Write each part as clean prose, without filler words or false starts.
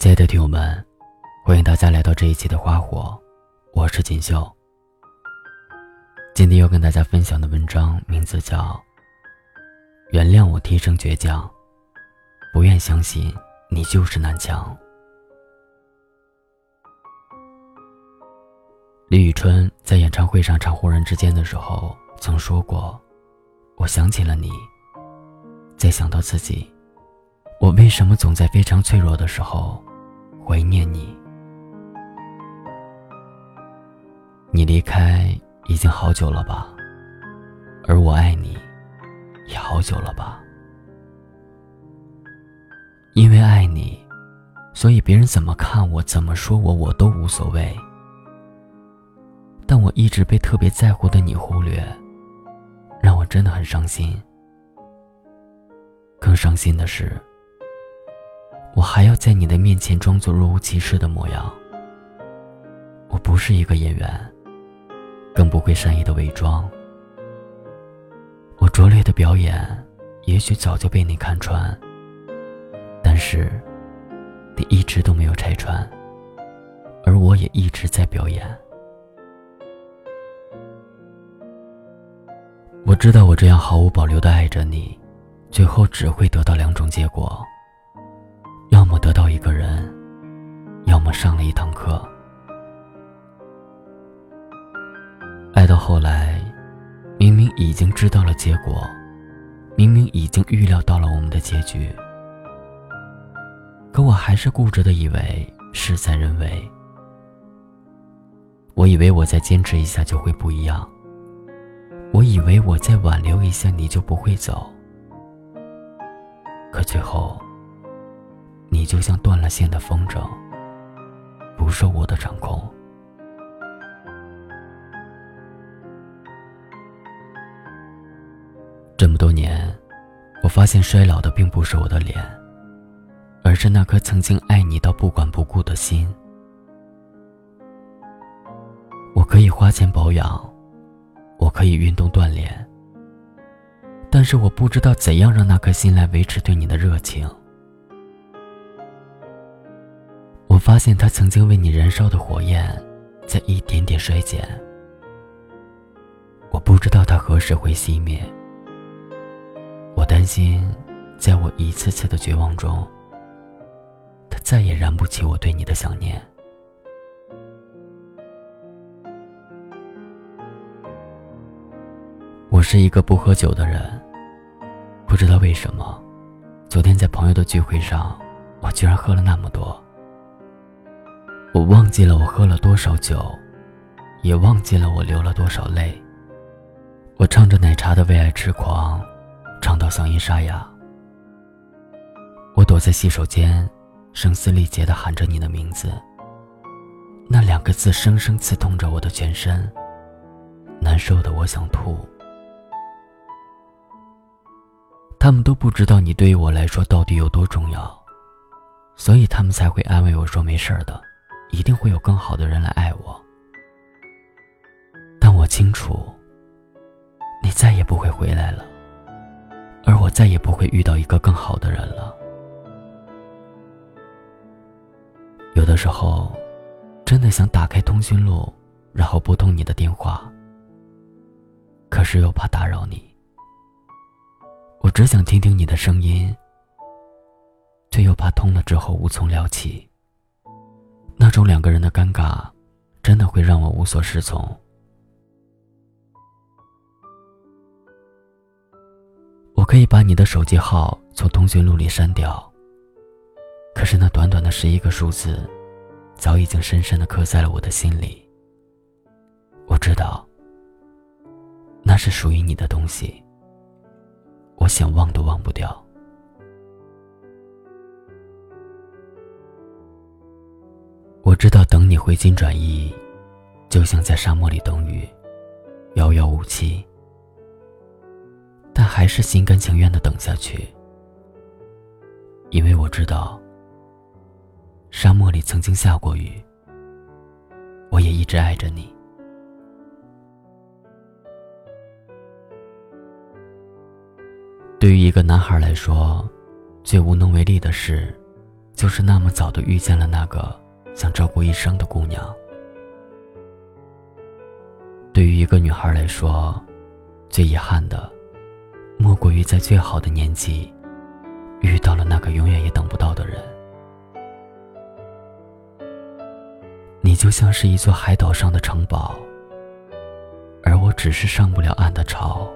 亲爱的听友们，欢迎大家来到这一期的花火，我是锦绣。今天要跟大家分享的文章名字叫《原谅我天生倔强，不愿相信你就是南墙》。李宇春在演唱会上唱《忽然之间》的时候曾说过，我想起了你，再想到自己，我为什么总在非常脆弱的时候怀念你？你离开已经好久了吧，而我爱你也好久了吧。因为爱你，所以别人怎么看我，怎么说我，我都无所谓。但我一直被特别在乎的你忽略，让我真的很伤心。更伤心的是，我还要在你的面前装作若无其事的模样。我不是一个演员，更不会善意的伪装。我拙劣的表演也许早就被你看穿，但是你一直都没有拆穿，而我也一直在表演。我知道我这样毫无保留的爱着你，最后只会得到两种结果，要么得到一个人，要么上了一堂课。爱到后来，明明已经知道了结果，明明已经预料到了我们的结局，可我还是固执的以为事在人为。我以为我再坚持一下就会不一样，我以为我再挽留一下你就不会走，可最后你就像断了线的风筝，不受我的掌控。这么多年，我发现衰老的并不是我的脸，而是那颗曾经爱你到不管不顾的心。我可以花钱保养，我可以运动锻炼，但是我不知道怎样让那颗心来维持对你的热情。我发现它曾经为你燃烧的火焰在一点点衰减，我不知道它何时会熄灭。我担心在我一次次的绝望中，它再也燃不起我对你的想念。我是一个不喝酒的人，不知道为什么，昨天在朋友的聚会上，我居然喝了那么多。我忘记了我喝了多少酒，也忘记了我流了多少泪。我唱着奶茶的为爱痴狂，唱到嗓音沙哑。我躲在洗手间，声嘶力竭地喊着你的名字，那两个字生生刺痛着我的全身，难受的我想吐。他们都不知道你对于我来说到底有多重要，所以他们才会安慰我说没事的，一定会有更好的人来爱我。但我清楚，你再也不会回来了，而我再也不会遇到一个更好的人了。有的时候，真的想打开通讯录，然后拨通你的电话，可是又怕打扰你。我只想听听你的声音，却又怕通了之后无从聊起。那种两个人的尴尬，真的会让我无所适从。我可以把你的手机号从通讯录里删掉，可是那短短的11个数字，早已经深深地刻在了我的心里。我知道，那是属于你的东西，我想忘都忘不掉。我知道等你回心转意，就像在沙漠里等雨，遥遥无期，但还是心甘情愿地等下去，因为我知道沙漠里曾经下过雨，我也一直爱着你。对于一个男孩来说，最无能为力的事就是那么早地遇见了那个想照顾一生的姑娘。对于一个女孩来说，最遗憾的莫过于在最好的年纪遇到了那个永远也等不到的人。你就像是一座海岛上的城堡，而我只是上不了岸的潮，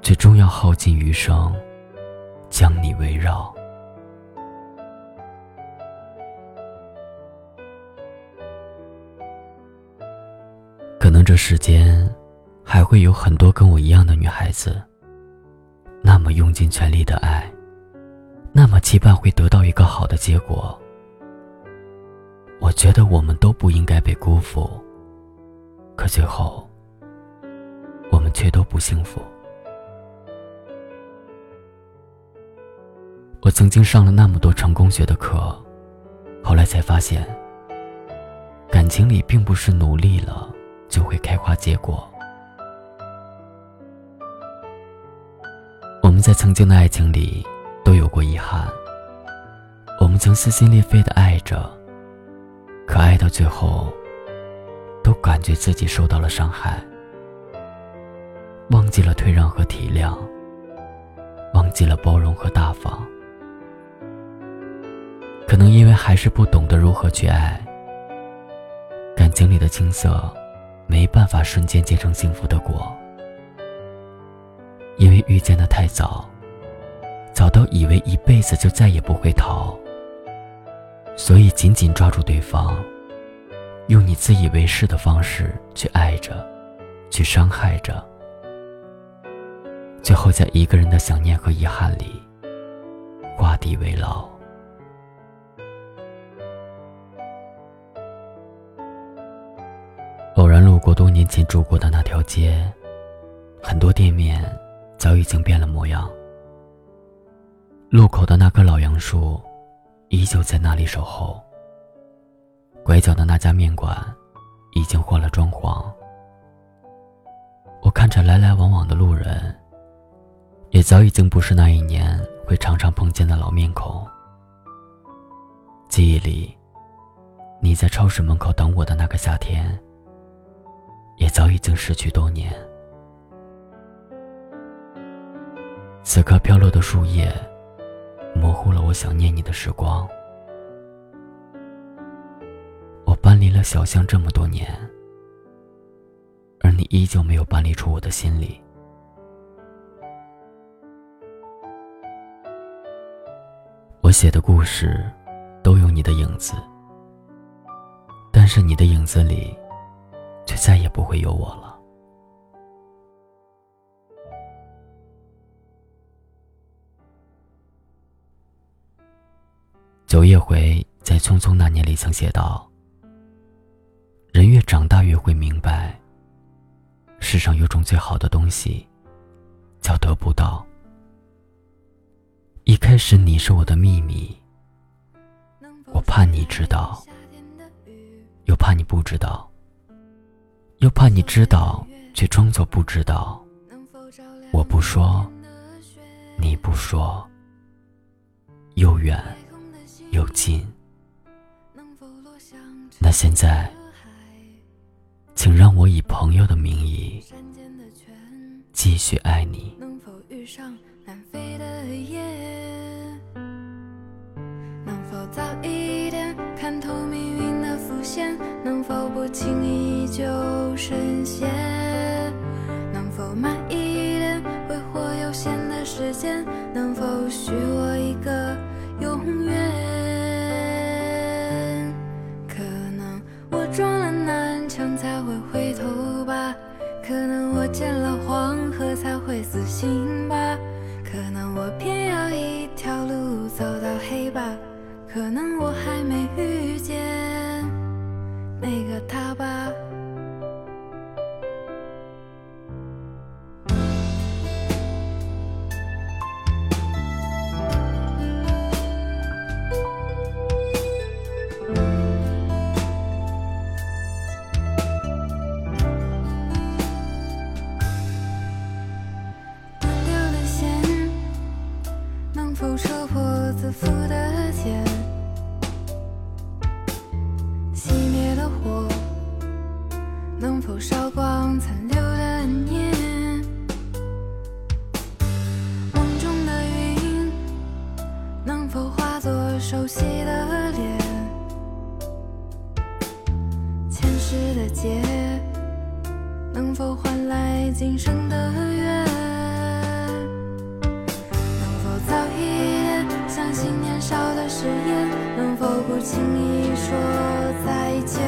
最终要耗尽余生将你围绕。可能这世间还会有很多跟我一样的女孩子，那么用尽全力的爱，那么期盼会得到一个好的结果。我觉得我们都不应该被辜负，可最后我们却都不幸福。我曾经上了那么多成功学的课，后来才发现，感情里并不是努力了就会开花结果。我们在曾经的爱情里都有过遗憾，我们曾撕心裂肺地爱着，可爱到最后都感觉自己受到了伤害，忘记了退让和体谅，忘记了包容和大方。可能因为还是不懂得如何去爱，感情里的青涩没办法瞬间结成幸福的果。因为遇见的太早，早到以为一辈子就再也不会逃，所以紧紧抓住对方，用你自以为是的方式去爱着，去伤害着，最后在一个人的想念和遗憾里画地为牢。偶然路过多年前住过的那条街，很多店面早已经变了模样，路口的那棵老杨树依旧在那里守候，拐角的那家面馆已经换了装潢。我看着来来往往的路人，也早已经不是那一年会常常碰见的老面孔。记忆里，你在超市门口等我的那个夏天，也早已经逝去多年。此刻飘落的树叶模糊了我想念你的时光。我搬离了小巷这么多年，而你依旧没有搬离出我的心里。我写的故事都有你的影子，但是你的影子里却再也不会有我了。九叶回在《匆匆那年》里曾写道，人越长大越会明白，世上有种最好的东西叫得不到。一开始你是我的秘密，我怕你知道，又怕你不知道，又怕你知道却装作不知道。我不说，你不说，又远又近。那现在请让我以朋友的名义继续爱你。能否遇上南飞的夜，能否早一点看透命运的伏线，能否不轻易就深陷，能否慢一点挥霍有限的时间，能否许我一个永远。才会回头吧，可能我见了黄河才会死心吧，可能我偏要一条路走到黑吧，可能我还没遇见那个他吧。能否车祸自负的茧，熄灭的火能否烧光残留的念，梦中的云能否化作熟悉的脸，前世的劫能否换来今生的缘，能否早一点相信年少的誓言，能否不轻易说再见，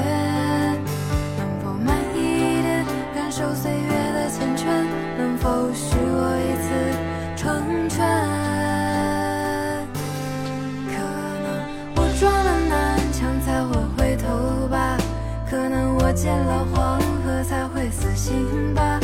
能否慢一点感受岁月的缱绻，能否许我一次成全，可能我撞了南墙才会回头吧，可能我见了黄河才会死心吧，